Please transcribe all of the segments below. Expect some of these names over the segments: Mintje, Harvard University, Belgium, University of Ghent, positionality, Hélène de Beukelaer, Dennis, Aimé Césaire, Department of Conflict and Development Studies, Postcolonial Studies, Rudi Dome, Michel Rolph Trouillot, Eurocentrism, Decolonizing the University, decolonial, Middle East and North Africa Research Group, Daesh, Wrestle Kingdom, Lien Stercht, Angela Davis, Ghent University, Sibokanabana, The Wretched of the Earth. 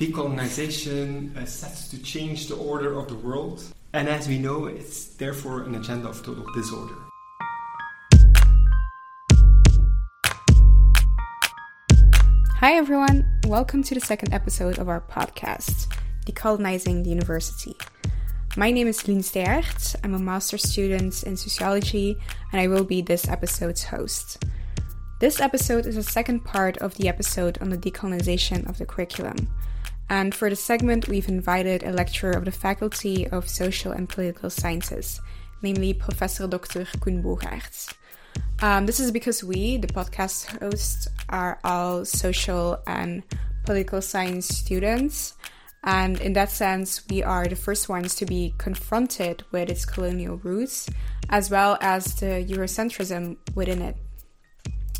Decolonization sets to change the order of the world, and as we know, it's therefore an agenda of total disorder. Hi everyone, welcome to the second episode of our podcast, Decolonizing the University. My name is Lien Stercht, I'm a master's student in sociology, and I will be this episode's host. This episode is the second part of the episode on the decolonization of the curriculum. And for the segment, we've invited a lecturer of the Faculty of Social and Political Sciences, namely Professor Dr. Koen Bogaert. This is because we, the podcast hosts, are all social and political science students. And in that sense, we are the first ones to be confronted with its colonial roots, as well as the Eurocentrism within it.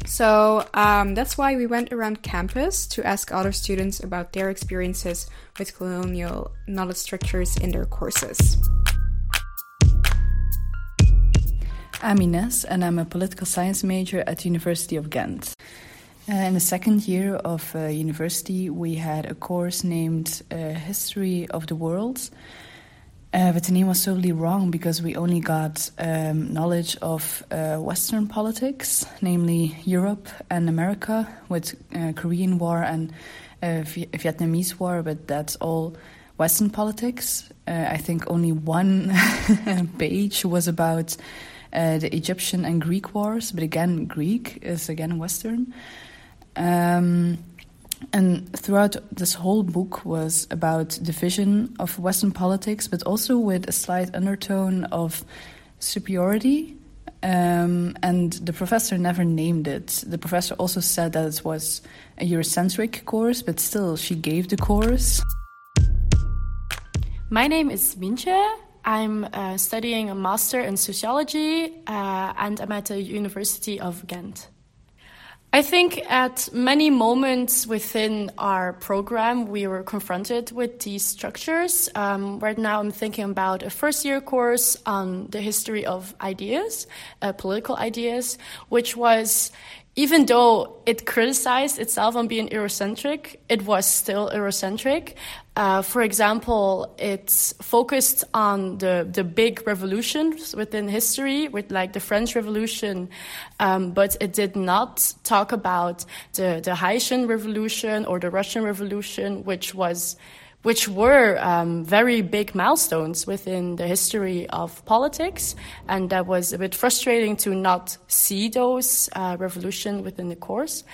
So that's why we went around campus to ask other students about their experiences with colonial knowledge structures in their courses. I'm Ines and I'm a political science major at the University of Ghent. In the second year of university, we had a course named History of the World. But the name was totally wrong because we only got knowledge of Western politics, namely Europe and America, with Korean War and Vietnamese War, but that's all Western politics. I think only one page was about the Egyptian and Greek wars, but again, Greek is again Western. And throughout this whole book was about the vision of Western politics, but also with a slight undertone of superiority. And the professor never named it. The professor also said that it was a Eurocentric course, but still she gave the course. My name is Mintje. I'm studying a master in sociology and I'm at the University of Ghent. I think at many moments within our program, we were confronted with these structures. Right now I'm thinking about a first-year course on the history of ideas, political ideas, which was, even though it criticized itself on being Eurocentric, it was still Eurocentric. For example, it's focused on the big revolutions within history, with like the French Revolution, but it did not talk about the Haitian Revolution or the Russian Revolution, which were very big milestones within the history of politics, and that was a bit frustrating to not see those revolution within the course.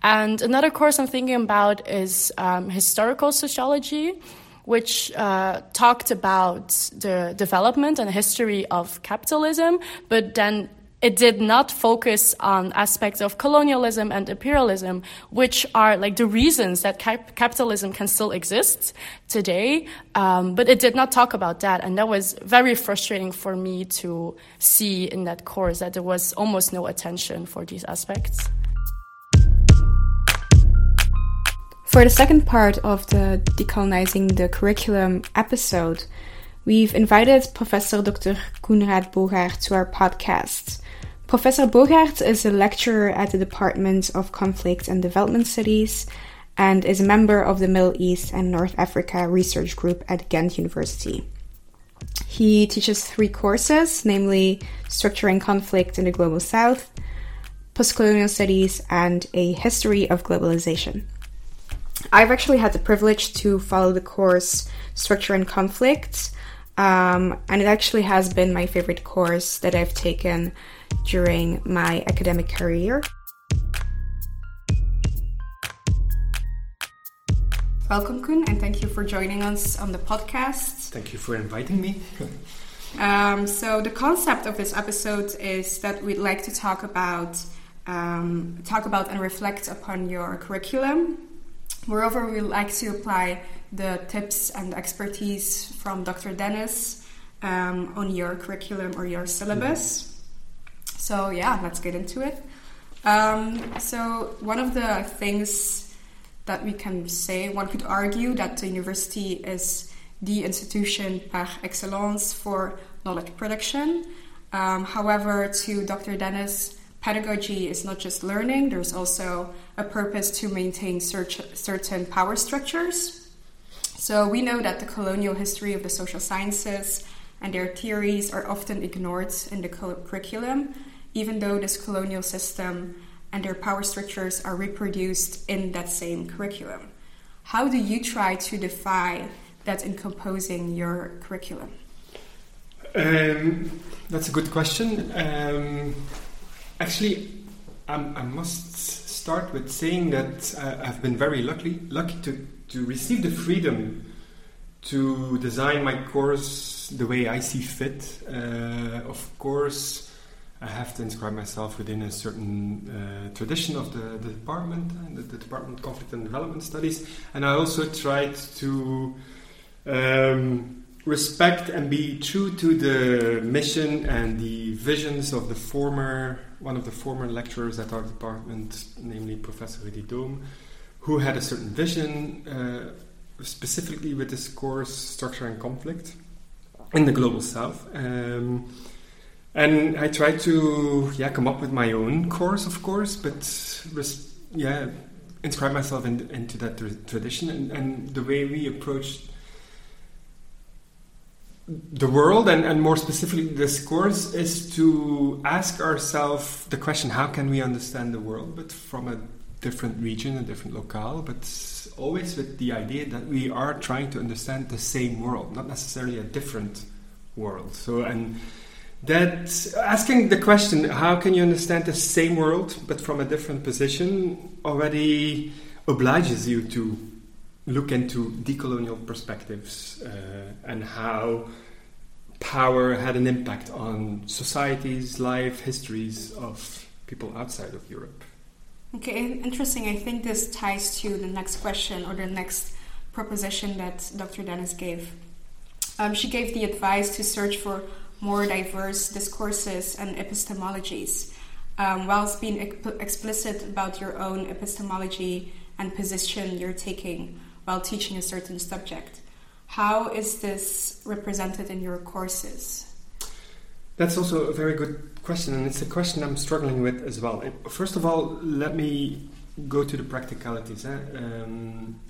And another course I'm thinking about is historical sociology, which talked about the development and history of capitalism, but then it did not focus on aspects of colonialism and imperialism, which are like the reasons that capitalism can still exist today. But it did not talk about that. And that was very frustrating for me to see in that course, that there was almost no attention for these aspects. For the second part of the Decolonizing the Curriculum episode, we've invited Professor Dr. Koen Bogaert to our podcast. Professor Bogaert is a lecturer at the Department of Conflict and Development Studies and is a member of the Middle East and North Africa Research Group at Ghent University. He teaches three courses, namely Structure and Conflict in the Global South, Postcolonial Studies, and A History of Globalization. I've actually had the privilege to follow the course Structure and Conflict, and it actually has been my favorite course that I've taken during my academic career. Welcome, Koen, and thank you for joining us on the podcast. Thank you for inviting me. So the concept of this episode is that we'd like to talk about and reflect upon your curriculum. Moreover, we like to apply the tips and expertise from Dr. Dennis on your curriculum or your syllabus. So yeah, let's get into it. So one of the things that we can say, one could argue that the university is the institution par excellence for knowledge production. However, to Dr. Dennis, pedagogy is not just learning, there's also a purpose to maintain certain power structures. So we know that the colonial history of the social sciences and their theories are often ignored in the curriculum, even though this colonial system and their power structures are reproduced in that same curriculum. How do you try to defy that in composing your curriculum? That's a good question. I must start with saying that I've been very lucky to receive the freedom to design my course the way I see fit. Of course, I have to inscribe myself within a certain tradition of the department, the Department of Conflict and Development Studies, and I also tried to respect and be true to the mission and the visions of one of the former lecturers at our department, namely Professor Rudi Dome, who had a certain vision, specifically with this course, Structure and Conflict in the Global South. And I tried to come up with my own course, of course, but inscribe myself into that tradition. And the way we approached the world, and more specifically this course, is to ask ourselves the question, how can we understand the world, but from a different region, a different locale, but always with the idea that we are trying to understand the same world, not necessarily a different world. So, and that asking the question, how can you understand the same world but from a different position, already obliges you to look into decolonial perspectives and how power had an impact on societies, life, histories of people outside of Europe. Okay, interesting. I think this ties to the next question or the next proposition that Dr. Dennis gave. She gave the advice to search for more diverse discourses and epistemologies, whilst being explicit about your own epistemology and position you're taking while teaching a certain subject. How is this represented in your courses? That's also a very good question, and it's a question I'm struggling with as well. First of all, let me go to the practicalities.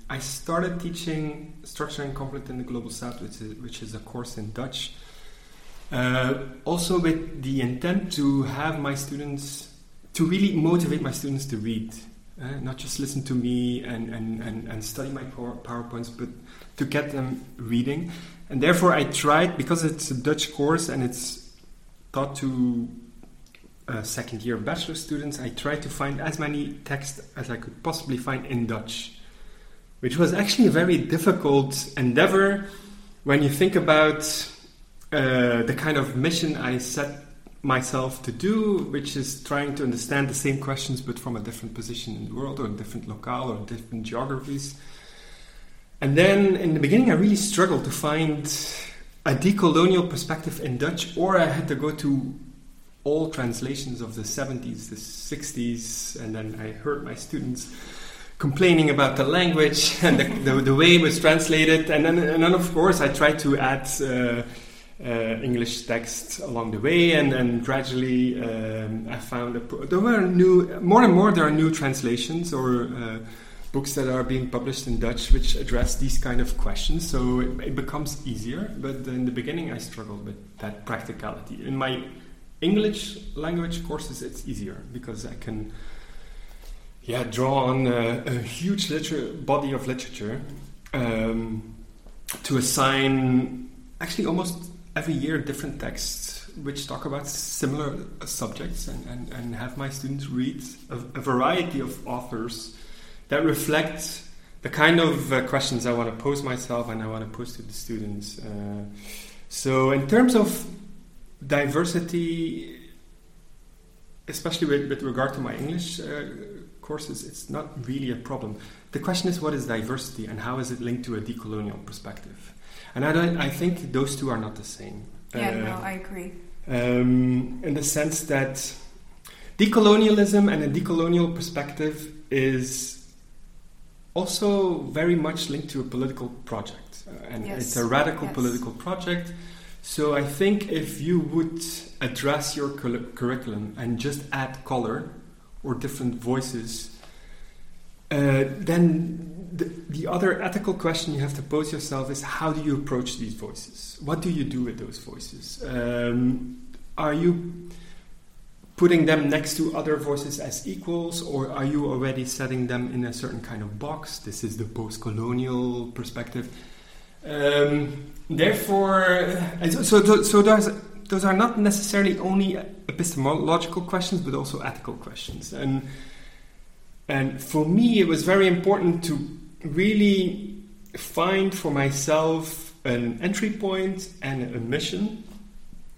I started teaching Structure and Conflict in the Global South, which is a course in Dutch, also with the intent to have my students, to really motivate my students to read, not just listen to me and study my PowerPoints, but to get them reading. And therefore I tried, because it's a Dutch course and it's taught to second year bachelor students, I tried to find as many texts as I could possibly find in Dutch, which was actually a very difficult endeavor when you think about the kind of mission I set myself to do, which is trying to understand the same questions but from a different position in the world or a different locale or different geographies. And then in the beginning I really struggled to find a decolonial perspective in Dutch, or I had to go to all translations of the 70s, the 60s, and then I heard my students complaining about the language and the way it was translated, and then of course I tried to add English text along the way, and gradually I found there are new translations or books that are being published in Dutch which address these kind of questions, so it becomes easier. But in the beginning I struggled with that practicality. In my English language courses it's easier because I can draw on a huge body of literature to assign actually almost every year different texts which talk about similar subjects, and have my students read a variety of authors that reflect the kind of questions I want to pose myself and I want to pose to the students. So in terms of diversity, especially with regard to my English courses, it's not really a problem. The question is, what is diversity and how is it linked to a decolonial perspective? And I think those two are not the same. I agree. In the sense that decolonialism and a decolonial perspective is also very much linked to a political project, and it's a radical political project. So I think if you would address your curriculum and just add color or different voices, Then the other ethical question you have to pose yourself is, how do you approach these voices? What do you do with those voices? Are you putting them next to other voices as equals, or are you already setting them in a certain kind of box? This is the post-colonial perspective. Therefore, those are not necessarily only epistemological questions, but also ethical questions. And for me, it was very important to really find for myself an entry point and a mission,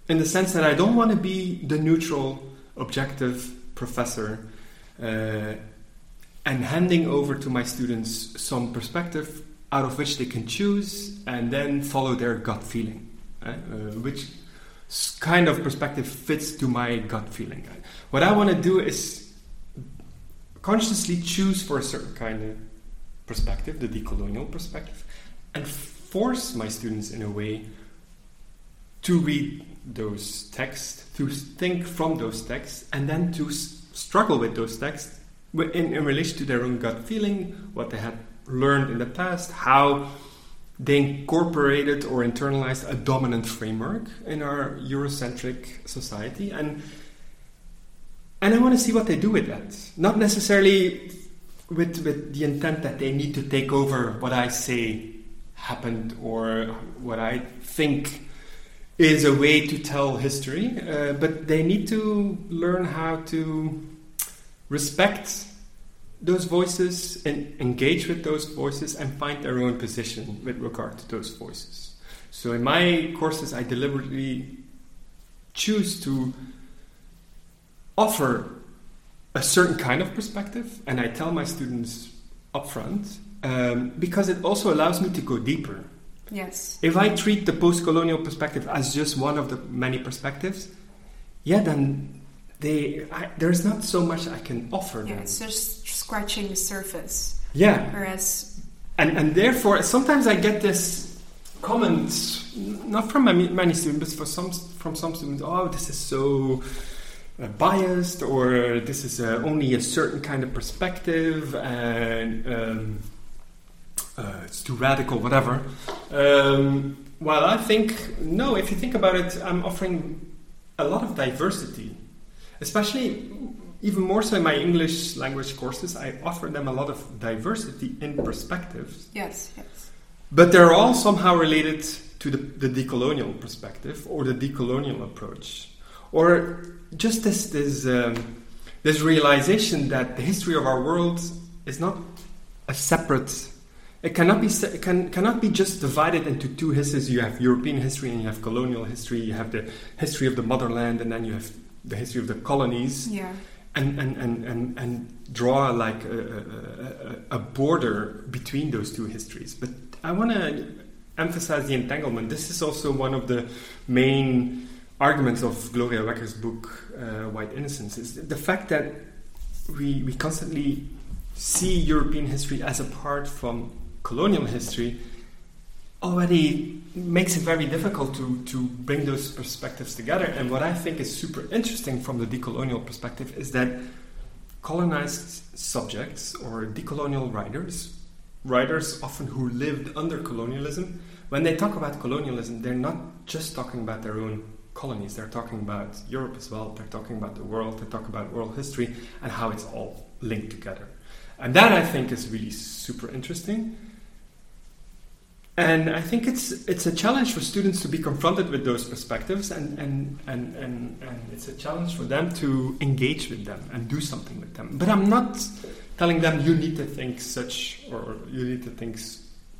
in the sense that I don't want to be the neutral, objective professor and handing over to my students some perspective out of which they can choose and then follow their gut feeling, which kind of perspective fits to my gut feeling. What I want to do is consciously choose for a certain kind of perspective, the decolonial perspective, and force my students in a way to read those texts, to think from those texts, and then to struggle with those texts in relation to their own gut feeling, what they had learned in the past, how they incorporated or internalized a dominant framework in our Eurocentric society. And I want to see what they do with that. Not necessarily with the intent that they need to take over what I say happened or what I think is a way to tell history, but they need to learn how to respect those voices and engage with those voices and find their own position with regard to those voices. So in my courses, I deliberately choose to offer a certain kind of perspective, and I tell my students upfront, because it also allows me to go deeper. Yes. If I treat the post-colonial perspective as just one of the many perspectives, there's not so much I can offer them. It's just scratching the surface. Yeah. Whereas... And therefore, sometimes I get this comment, not from many students, but from some students, oh, this is so biased, or this is only a certain kind of perspective, and... it's too radical, whatever. While I think, no, if you think about it, I'm offering a lot of diversity. Especially, even more so in my English language courses, I offer them a lot of diversity in perspectives. Yes, yes. But they're all somehow related to the decolonial perspective or the decolonial approach. Or just this realization that the history of our world is not a separate... It cannot be just divided into two histories. You have European history and you have colonial history. You have the history of the motherland and then you have the history of the colonies. Yeah. And draw like a border between those two histories. But I want to emphasize the entanglement. This is also one of the main arguments of Gloria Wecker's book White Innocence, is the fact that we constantly see European history as apart from colonial history already makes it very difficult to bring those perspectives together. And what I think is super interesting from the decolonial perspective is that colonized subjects or decolonial writers often who lived under colonialism, when they talk about colonialism, they're not just talking about their own colonies, they're talking about Europe as well, they're talking about the world, they talk about world history and how it's all linked together. And that, I think, is really super interesting. And I think it's a challenge for students to be confronted with those perspectives, and it's a challenge for them to engage with them and do something with them. But I'm not telling them, you need to think such, or you need to think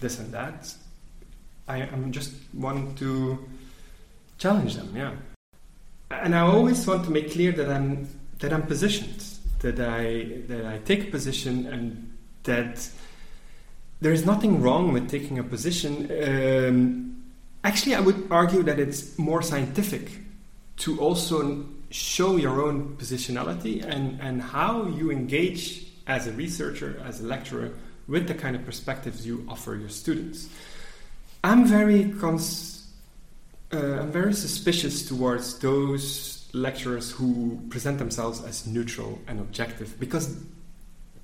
this and that. I'm just wanting to challenge them, yeah. And I always want to make clear that I'm positioned. That I take a position, and that there is nothing wrong with taking a position. Actually, I would argue that it's more scientific to also show your own positionality and how you engage as a researcher, as a lecturer, with the kind of perspectives you offer your students. I'm very suspicious towards those lecturers who present themselves as neutral and objective, because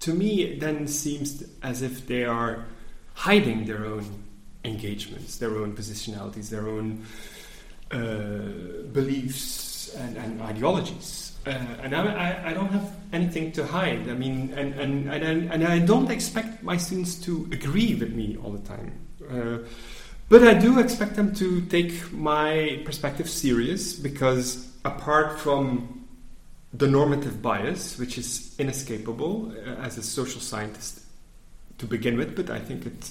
to me it then seems as if they are hiding their own engagements, their own positionalities, their own beliefs and ideologies. And I don't have anything to hide. I mean, and I don't expect my students to agree with me all the time. But I do expect them to take my perspective serious, because apart from the normative bias, which is inescapable as a social scientist to begin with, but I think it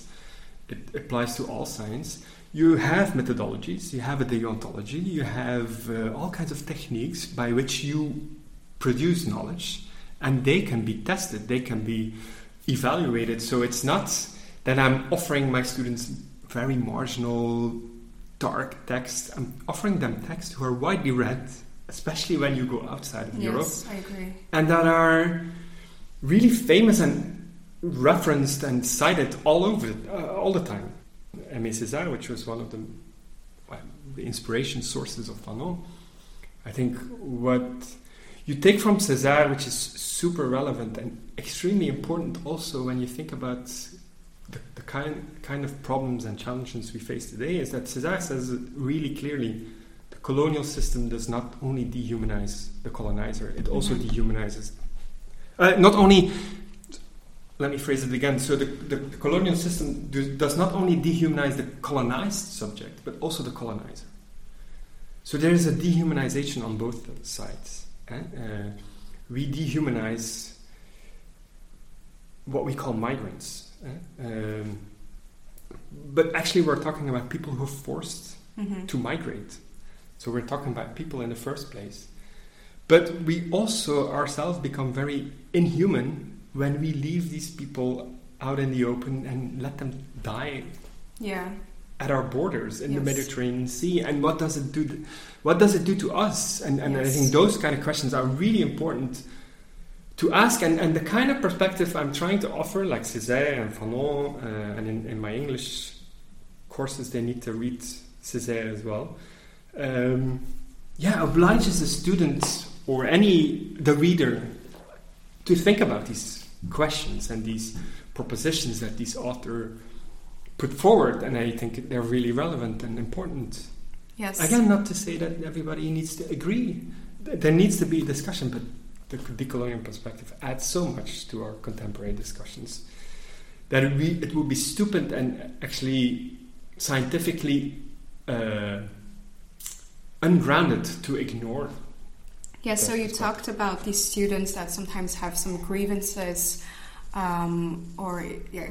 applies to all science, you have methodologies, you have a deontology, you have all kinds of techniques by which you produce knowledge, and they can be tested, they can be evaluated. So it's not that I'm offering my students very marginal, dark texts. I'm offering them texts who are widely read, especially when you go outside of Europe. Yes, I agree. And that are really famous and referenced and cited all over, all the time. Aimé Césaire, which was one of the inspiration sources of Fanon, I think what you take from Césaire, which is super relevant and extremely important also when you think about the kind of problems and challenges we face today, is that Césaire says really clearly the colonial system does not only dehumanize the colonizer, it also dehumanizes... Let me phrase it again. So the colonial system does not only dehumanize the colonized subject, but also the colonizer. So there is a dehumanization on both sides. We dehumanize what we call migrants. But actually we're talking about people who are forced to migrate. So we're talking about people in the first place. But we also ourselves become very inhuman when we leave these people out in the open and let them die at our borders in the Mediterranean Sea. And what does it do? What does it do to us? And I think those kind of questions are really important to ask. And the kind of perspective I'm trying to offer, like Césaire and Fanon, and in my English courses, they need to read Césaire as well. Obliges the student or the reader to think about these questions and these propositions that these authors put forward, and I think they're really relevant and important. Yes. Again, not to say that everybody needs to agree. There needs to be a discussion, but the decolonial perspective adds so much to our contemporary discussions that it would be stupid and actually scientifically ungrounded to ignore. Yeah, so you talked about these students that sometimes have some grievances or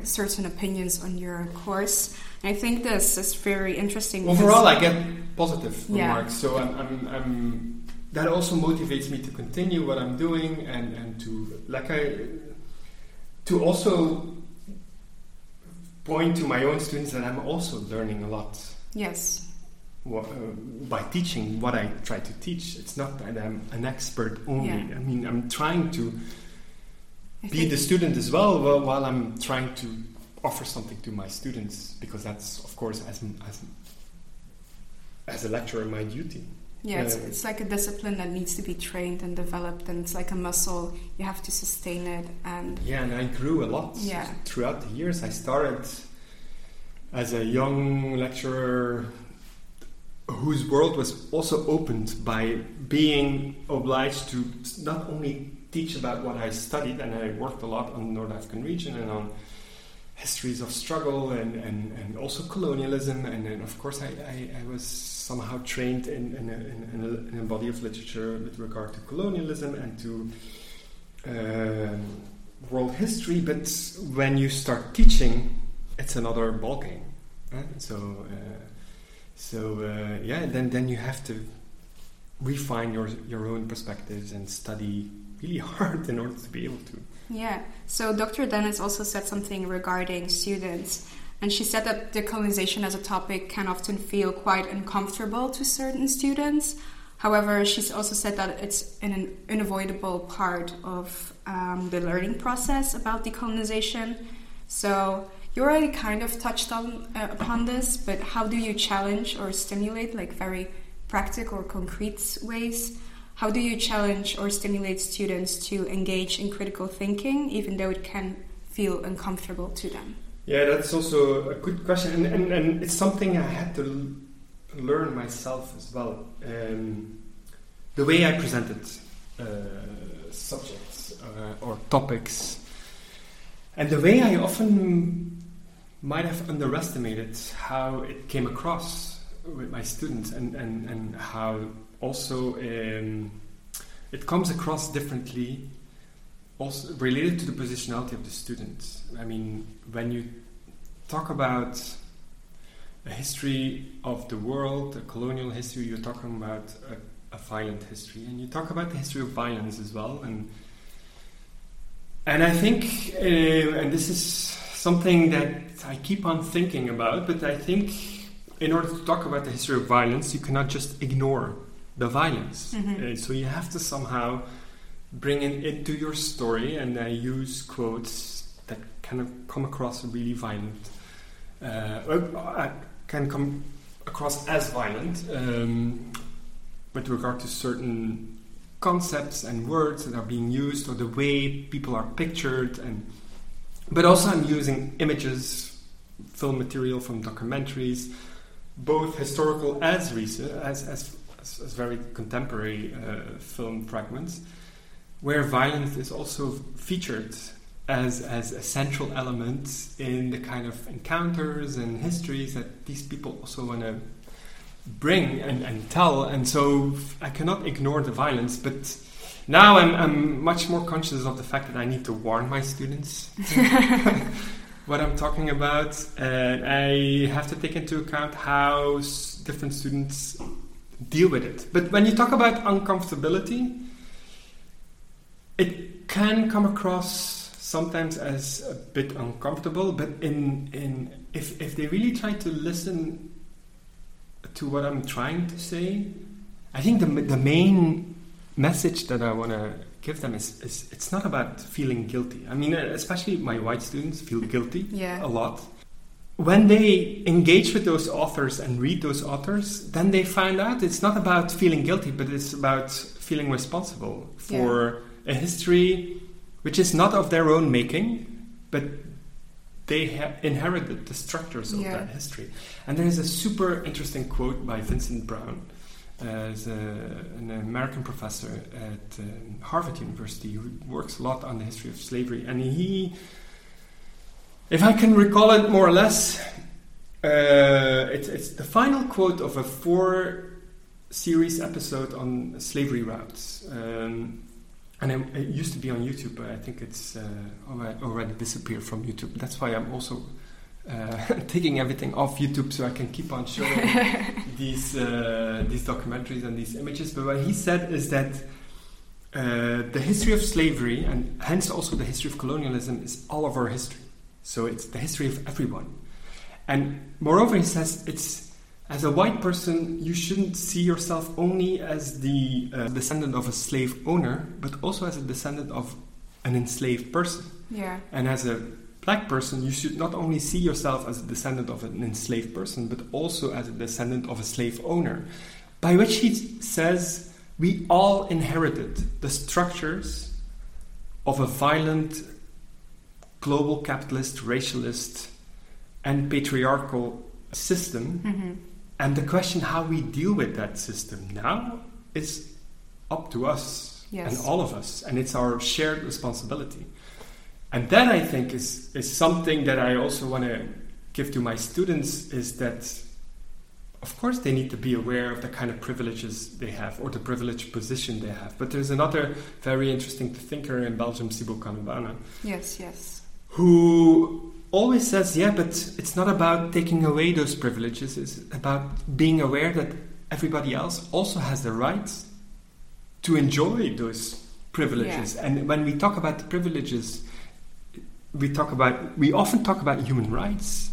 certain opinions on your course. And I think this is very interesting. Overall, I get positive remarks, so I'm that also motivates me to continue what I'm doing and to also point to my own students that I'm also learning a lot. Yes. By teaching what I try to teach. It's not that I'm an expert only. I mean, I'm trying to be the student as well, while I'm trying to offer something to my students, because that's, of course, as a lecturer, my duty. Yeah, it's like a discipline that needs to be trained and developed, and it's like a muscle. You have to sustain it. And I grew a lot throughout the years. I started as a young lecturer whose world was also opened by being obliged to not only teach about what I studied, and I worked a lot on the North African region and on histories of struggle and also colonialism, and of course I was somehow trained in a body of literature with regard to colonialism and to world history. But when you start teaching, it's another ballgame. Then you have to refine your own perspectives and study really hard in order to be able to. Yeah. So Dr. Dennis also said something regarding students, and she said that decolonization as a topic can often feel quite uncomfortable to certain students. However, she's also said that it's an unavoidable part of the learning process about decolonization. So you already kind of touched on upon this, but how do you challenge or stimulate, like, very practical or concrete ways How do you challenge or stimulate students to engage in critical thinking, even though it can feel uncomfortable to them? Yeah, that's also a good question. And it's something I had to learn myself as well. The way I presented subjects or topics, and the way I often might have underestimated how it came across with my students, and how also it comes across differently, also related to the positionality of the students. I mean, when you talk about a history of the world, a colonial history, you're talking about a violent history, and you talk about the history of violence as well. And I think, and this is something that I keep on thinking about, but I think in order to talk about the history of violence, you cannot just ignore the violence. Mm-hmm. So you have to somehow bring it into your story, and use quotes that kind of come across really violent, can come across as violent, with regard to certain concepts and words that are being used, or the way people are pictured. But also I'm using images, film material from documentaries, both historical as recent, as very contemporary film fragments, where violence is also featured as a central element in the kind of encounters and histories that these people also want to bring and tell. And so I cannot ignore the violence, but now I'm much more conscious of the fact that I need to warn my students what I'm talking about, and I have to take into account how different students deal with it. But when you talk about uncomfortability, it can come across sometimes as a bit uncomfortable, but if they really try to listen to what I'm trying to say, I think the main message that I want to give them is it's not about feeling guilty. I mean, especially my white students feel guilty a lot. When they engage with those authors and read those authors, then they find out it's not about feeling guilty, but it's about feeling responsible for a history which is not of their own making, but they have inherited the structures of that history. And there is a super interesting quote by Vincent Brown, an American professor at Harvard University, who works a lot on the history of slavery. And he, if I can recall it more or less, it's the final quote of a 4-series episode on slavery routes. And it used to be on YouTube, but I think it's already disappeared from YouTube. That's why I'm also taking everything off YouTube, so I can keep on showing these documentaries and these images. But what he said is that the history of slavery, and hence also the history of colonialism, is all of our history. So it's the history of everyone. And moreover, he says it's, as a white person, you shouldn't see yourself only as the descendant of a slave owner, but also as a descendant of an enslaved person. Yeah. And as a black person, you should not only see yourself as a descendant of an enslaved person, but also as a descendant of a slave owner. By which he says, we all inherited the structures of a violent, global capitalist, racialist, and patriarchal system. Mm-hmm. And the question how we deal with that system now is up to us and all of us. And it's our shared responsibility. And that, I think, is something that I also want to give to my students, is that, of course, they need to be aware of the kind of privileges they have, or the privileged position they have. But there's another very interesting thinker in Belgium, Sibokanabana. Yes. Who always says, but it's not about taking away those privileges. It's about being aware that everybody else also has the right to enjoy those privileges. Yeah. And when we talk about the privileges, we often talk about human rights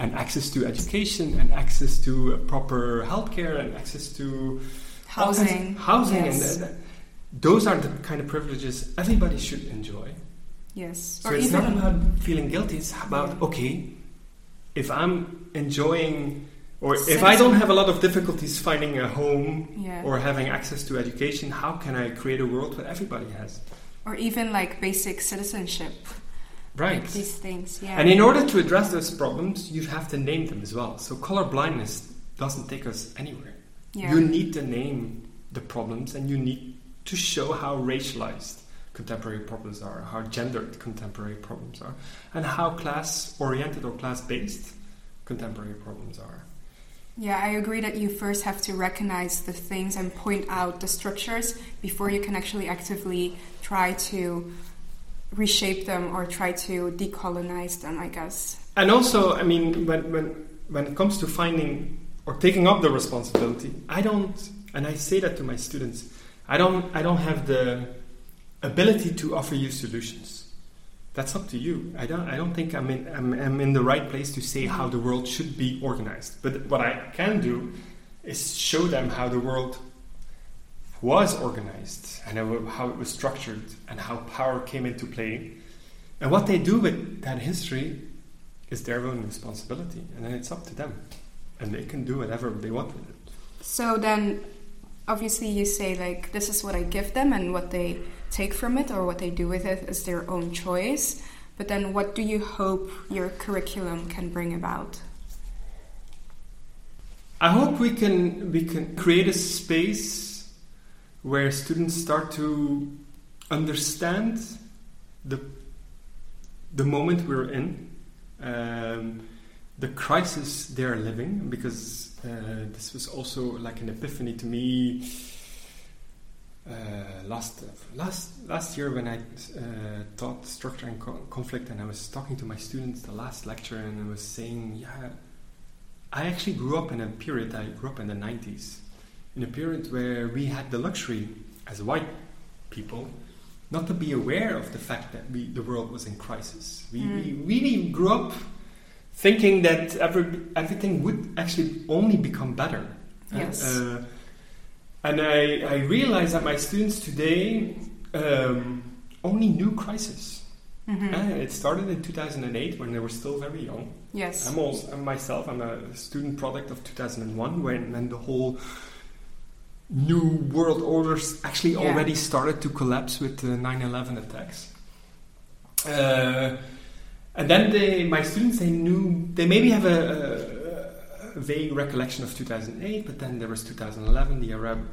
and access to education and access to proper healthcare and access to housing. Yes. And those are the kind of privileges everybody should enjoy. Yes. So it's not about feeling guilty. It's about, okay, if I'm enjoying Or if I don't have a lot of difficulties finding a home or having access to education, how can I create a world where everybody has? Or even like basic citizenship. Right. Like these things, yeah. And in order to address those problems, you have to name them as well. So color blindness doesn't take us anywhere. Yeah. You need to name the problems, and you need to show how racialized contemporary problems are, how gendered contemporary problems are, and how class-oriented or class-based contemporary problems are. Yeah, I agree that you first have to recognize the things and point out the structures before you can actually actively try to reshape them or try to decolonize them, I guess. And also, I mean, when it comes to finding or taking up the responsibility, I don't, and I say that to my students, I don't have the ability to offer you solutions. That's up to you. I don't think I'm in the right place to say how the world should be organized. But what I can do is show them how the world was organized and how it was structured and how power came into play. And what they do with that history is their own responsibility. And then it's up to them. And they can do whatever they want with it. So then, obviously, you say, like, this is what I give them, and what they take from it or what they do with it is their own choice. But then what do you hope your curriculum can bring about? I hope we can create a space where students start to understand the moment we're in, the crisis they're living, because this was also like an epiphany to me. Last year when I taught Structure and Conflict, and I was talking to my students the last lecture, and I was saying, I actually grew up in a period, I grew up in the 90s, in a period where we had the luxury as white people not to be aware of the fact that the world was in crisis. We really grew up thinking that everything would actually only become better. Yes. And I realized that my students today only knew crisis. Mm-hmm. And it started in 2008 when they were still very young. Yes. I'm a student product of 2001 when the whole new world orders actually already started to collapse with the 9/11 attacks. And then my students maybe have a vague recollection of 2008, but then there was 2011, the Arab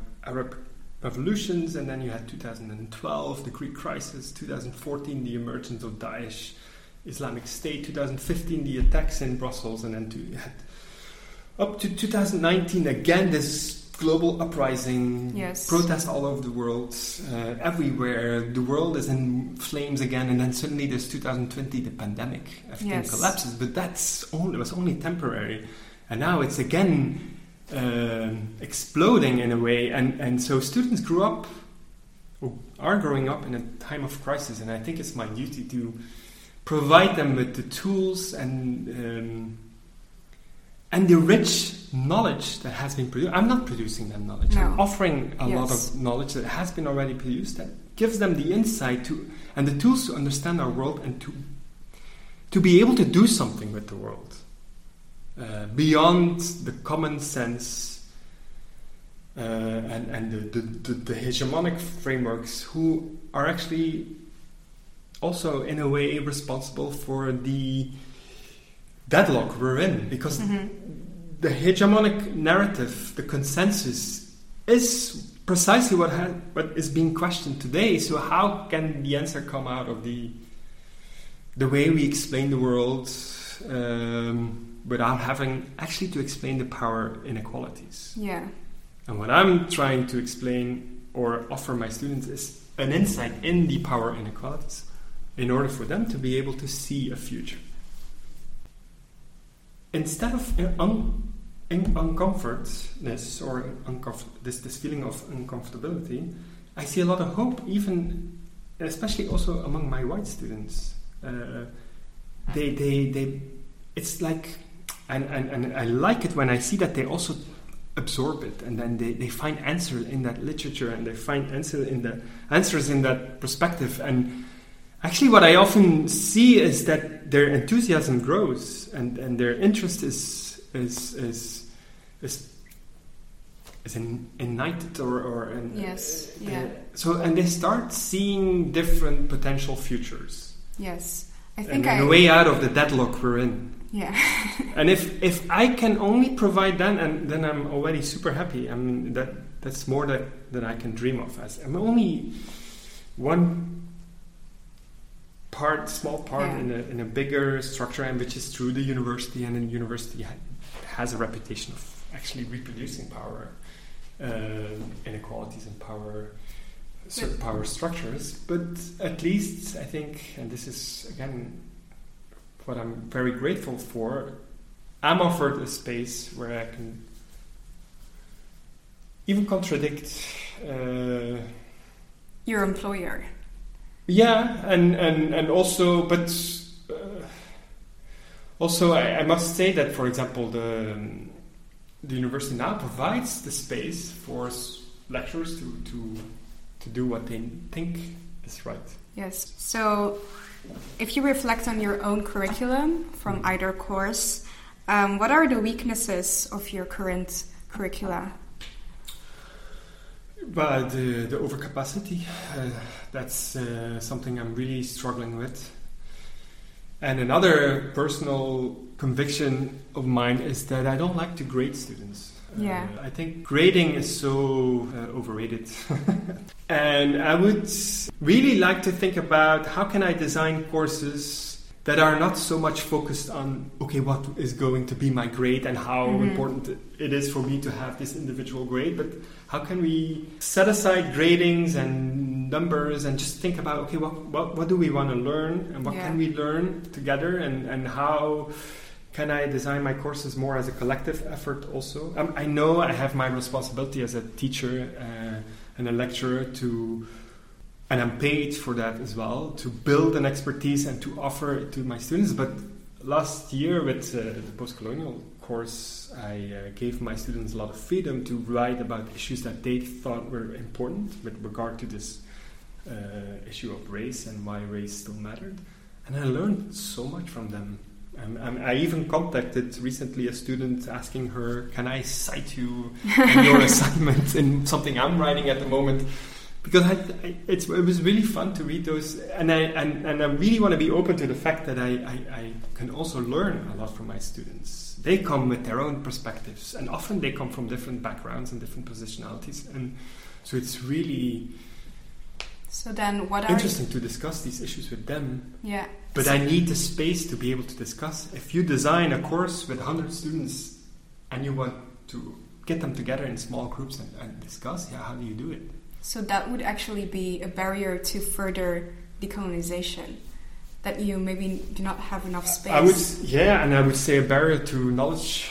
revolutions, and then you had 2012, the Greek crisis, 2014, the emergence of Daesh, Islamic State, 2015, the attacks in Brussels, and then up to 2019, again, this global uprising, protests all over the world, everywhere, the world is in flames again, and then suddenly there's 2020, the pandemic, everything collapses, but it was only temporary. And now it's again exploding in a way. And so students are growing up in a time of crisis. And I think it's my duty to provide them with the tools and the rich knowledge that has been produced. I'm not producing that knowledge. No. I'm offering a lot of knowledge that has been already produced that gives them the insight and the tools to understand our world and to be able to do something with the world. Beyond the common sense and the hegemonic frameworks, who are actually also in a way responsible for the deadlock we're in, because the hegemonic narrative, the consensus, is precisely what is being questioned today. So how can the answer come out of the way we explain the world without having actually to explain the power inequalities? Yeah. And what I'm trying to explain or offer my students is an insight in the power inequalities in order for them to be able to see a future. Instead of uncomfortness or this feeling of uncomfortability, I see a lot of hope, even, especially also among my white students. It's like... And I like it when I see that they also absorb it, and then they find answers in that literature, and they find answers in that perspective. And actually what I often see is that their enthusiasm grows, and their interest is is ignited or an, yes, yeah. So and they start seeing different potential futures. Yes, I think and a way out of the deadlock we're in. Yeah. And if I can only provide that, and then I'm already super happy. I mean that's more that I can dream of. As I'm only one part, small part in a bigger structure, and which is through the university, and the university has a reputation of actually reproducing power, inequalities in power, certain power structures. But at least I think, and this is again what I'm very grateful for, I'm offered a space where I can even contradict your employer. Yeah, and also, but also I must say that, for example, the university now provides the space for lecturers to do what they think is right. Yes, so if you reflect on your own curriculum from either course, what are the weaknesses of your current curricula? Well, the overcapacity, that's something I'm really struggling with. And another personal conviction of mine is that I don't like to grade students. Yeah. I think grading is so overrated. And I would really like to think about how can I design courses that are not so much focused on, okay, what is going to be my grade and how important it is for me to have this individual grade, but how can we set aside gradings and numbers and just think about, okay, what do we want to learn and what can we learn together, and how can I design my courses more as a collective effort also? I know I have my responsibility as a teacher and a lecturer to, and I'm paid for that as well, to build an expertise and to offer it to my students. But last year with the postcolonial course, I gave my students a lot of freedom to write about issues that they thought were important with regard to this issue of race and why race still mattered. And I learned so much from them. I even contacted recently a student asking her, can I cite you in your assignment in something I'm writing at the moment? Because it was really fun to read those. And I really want to be open to the fact that I can also learn a lot from my students. They come with their own perspectives. And often they come from different backgrounds and different positionalities. And so it's really... So then what are interesting to discuss these issues with them. Yeah. But I need the space to be able to discuss. If you design a course with 100 students and you want to get them together in small groups and discuss, how do you do it? So that would actually be a barrier to further decolonization, that you maybe do not have enough space. I would say a barrier to knowledge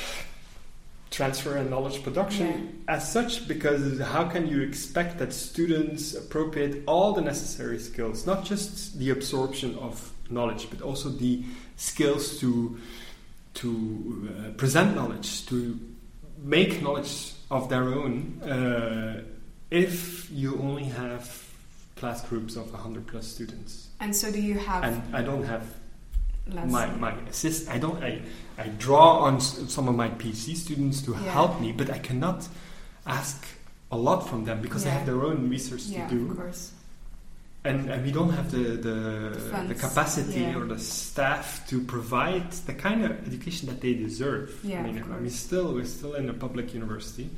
transfer and knowledge production as such, because how can you expect that students appropriate all the necessary skills, not just the absorption of knowledge, but also the skills to present knowledge, to make knowledge of their own, if you only have class groups of 100 plus students. And so do you have... And I don't have... My assist. I draw on some of my PhD students to help me, but I cannot ask a lot from them because they have their own research to do. Of course. And we don't have the capacity or the staff to provide the kind of education that they deserve. Yeah, we're still in a public university.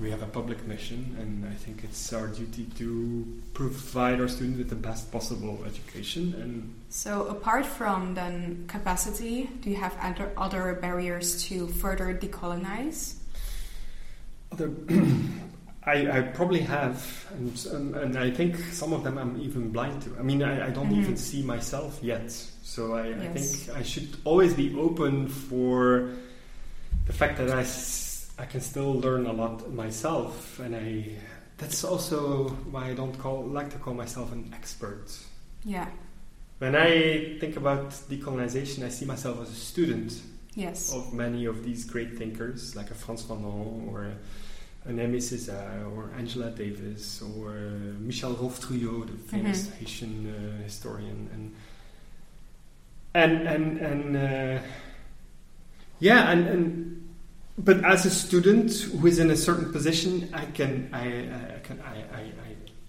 We have a public mission, and I think it's our duty to provide our students with the best possible education. And so apart from then capacity, do you have other barriers to further decolonize? I probably have, and I think some of them I'm even blind to. I mean, I don't even see myself yet. So I think I should always be open for the fact that I can still learn a lot myself, and that's also why I don't like to call myself an expert. Yeah. When I think about decolonization, I see myself as a student of many of these great thinkers, like a Frantz Fanon or an Aimé Césaire or Angela Davis or Michel Rolph Trouillot, the famous Haitian historian, and But as a student who is in a certain position,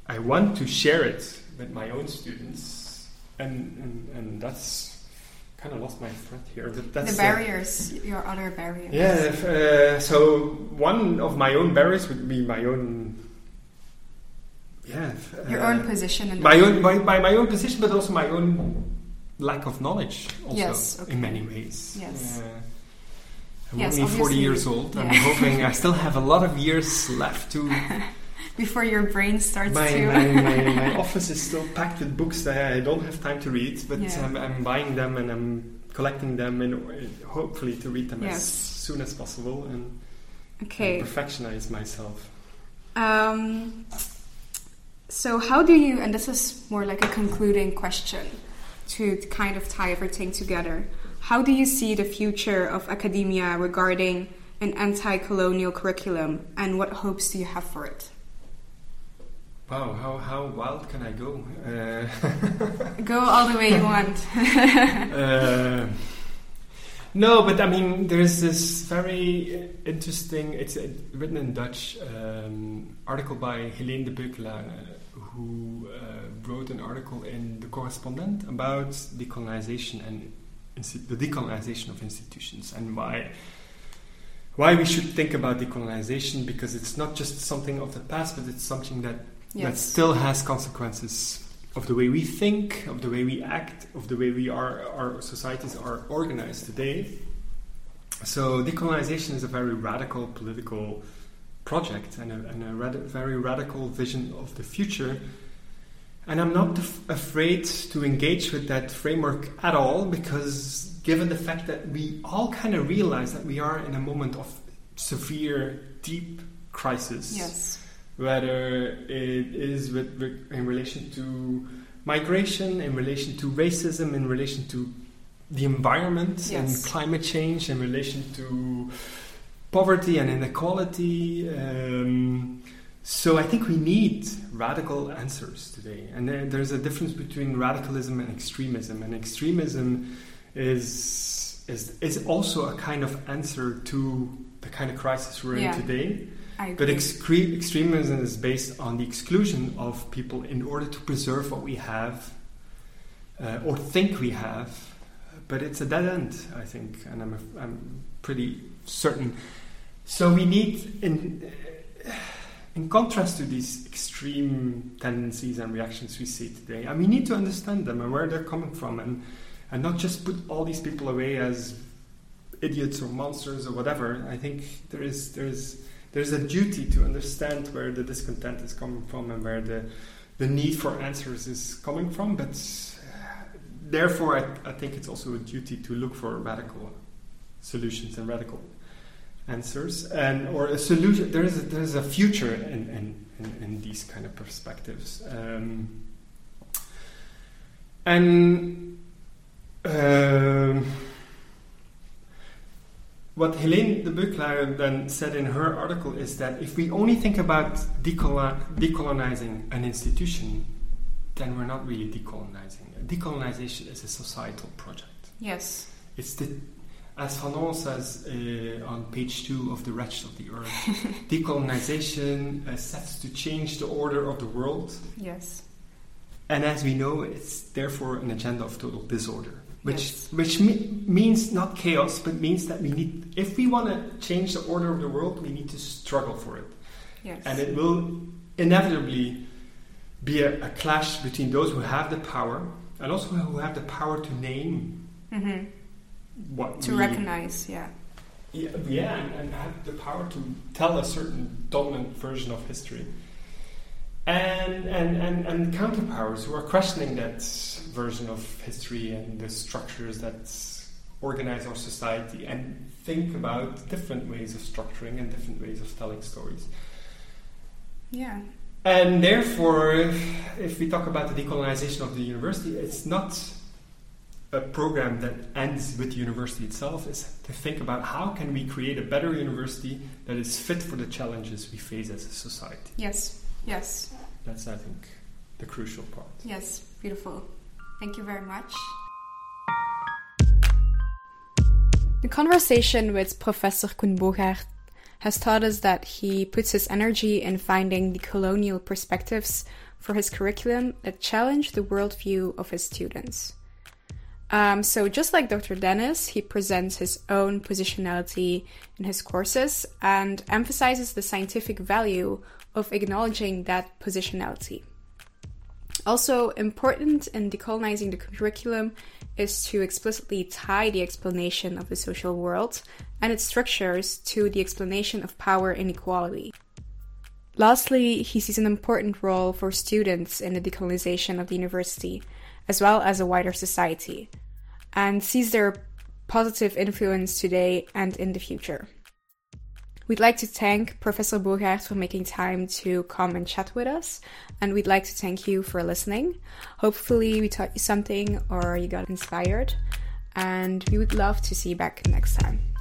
I want to share it with my own students, and that's kind of lost my thread here. But that's the barriers, your other barriers. Yeah. So one of my own barriers would be my own. Yeah. Your own position. And my own, my own position, but also my own lack of knowledge. Also, yes, okay. In many ways. Yes. I'm only 40 years old. Yeah. I'm hoping I still have a lot of years left to. Before your brain starts to. My office is still packed with books that I don't have time to read, but yeah. I'm buying them and I'm collecting them and hopefully to read them as soon as possible and perfectionize myself. So how do you, and this is more like a concluding question to kind of tie everything together, how do you see the future of academia regarding an anti-colonial curriculum, and what hopes do you have for it? Wow, how wild can I go? Go all the way you want. No, but I mean, there is this very interesting, it's written in Dutch, article by Hélène de Beukelaer, who wrote an article in The Correspondent about decolonization and the decolonization of institutions, and why we should think about decolonization, because it's not just something of the past, but it's something that that still has consequences of the way we think, of the way we act, of the way we are, our societies are organized today. So decolonization is a very radical political project and a very radical vision of the future. And I'm not afraid to engage with that framework at all, because given the fact that we all kind of realize that we are in a moment of severe, deep crisis. Yes. Whether it is in relation to migration, in relation to racism, in relation to the environment and climate change, in relation to poverty and inequality. So I think we need radical answers today. And there's a difference between radicalism and extremism. And extremism is also a kind of answer to the kind of crisis we're in today. But extremism is based on the exclusion of people in order to preserve what we have or think we have. But it's a dead end, I think, and I'm pretty certain. So we need, in contrast to these extreme tendencies and reactions we see today, and we need to understand them and where they're coming from, and not just put all these people away as idiots or monsters or whatever. I think there's a duty to understand where the discontent is coming from and where the need for answers is coming from. But therefore, I think it's also a duty to look for radical solutions and radical answers, or a solution. There is a future in these kind of perspectives, What Hélène de Beukelaer then said in her article is that if we only think about decolonizing an institution, then we're not really decolonizing. Decolonization is a societal project. Yes. It's as Fanon says on page 2 of The Wretched of the Earth, decolonization sets to change the order of the world. Yes. And as we know, it's therefore an agenda of total disorder. Which means not chaos, but means that we need, if we want to change the order of the world, we need to struggle for it. Yes. And it will inevitably be a clash between those who have the power and also who have the power to name what to recognize, and have the power to tell a certain dominant version of history. And counterpowers who are questioning that version of history and the structures that organize our society and think about different ways of structuring and different ways of telling stories. Yeah. And therefore, if we talk about the decolonization of the university, it's not a program that ends with the university itself. It's to think about how can we create a better university that is fit for the challenges we face as a society. Yes. Yes. That's, I think, the crucial part. Yes, beautiful. Thank you very much. The conversation with Professor Koen Bogaert has taught us that he puts his energy in finding the colonial perspectives for his curriculum that challenge the worldview of his students. So just like Dr. Dennis, he presents his own positionality in his courses and emphasizes the scientific value of acknowledging that positionality. Also important in decolonizing the curriculum is to explicitly tie the explanation of the social world and its structures to the explanation of power inequality. Lastly, he sees an important role for students in the decolonization of the university, as well as a wider society, and sees their positive influence today and in the future. We'd like to thank Professor Bogaert for making time to come and chat with us, and we'd like to thank you for listening. Hopefully we taught you something or you got inspired, and we would love to see you back next time.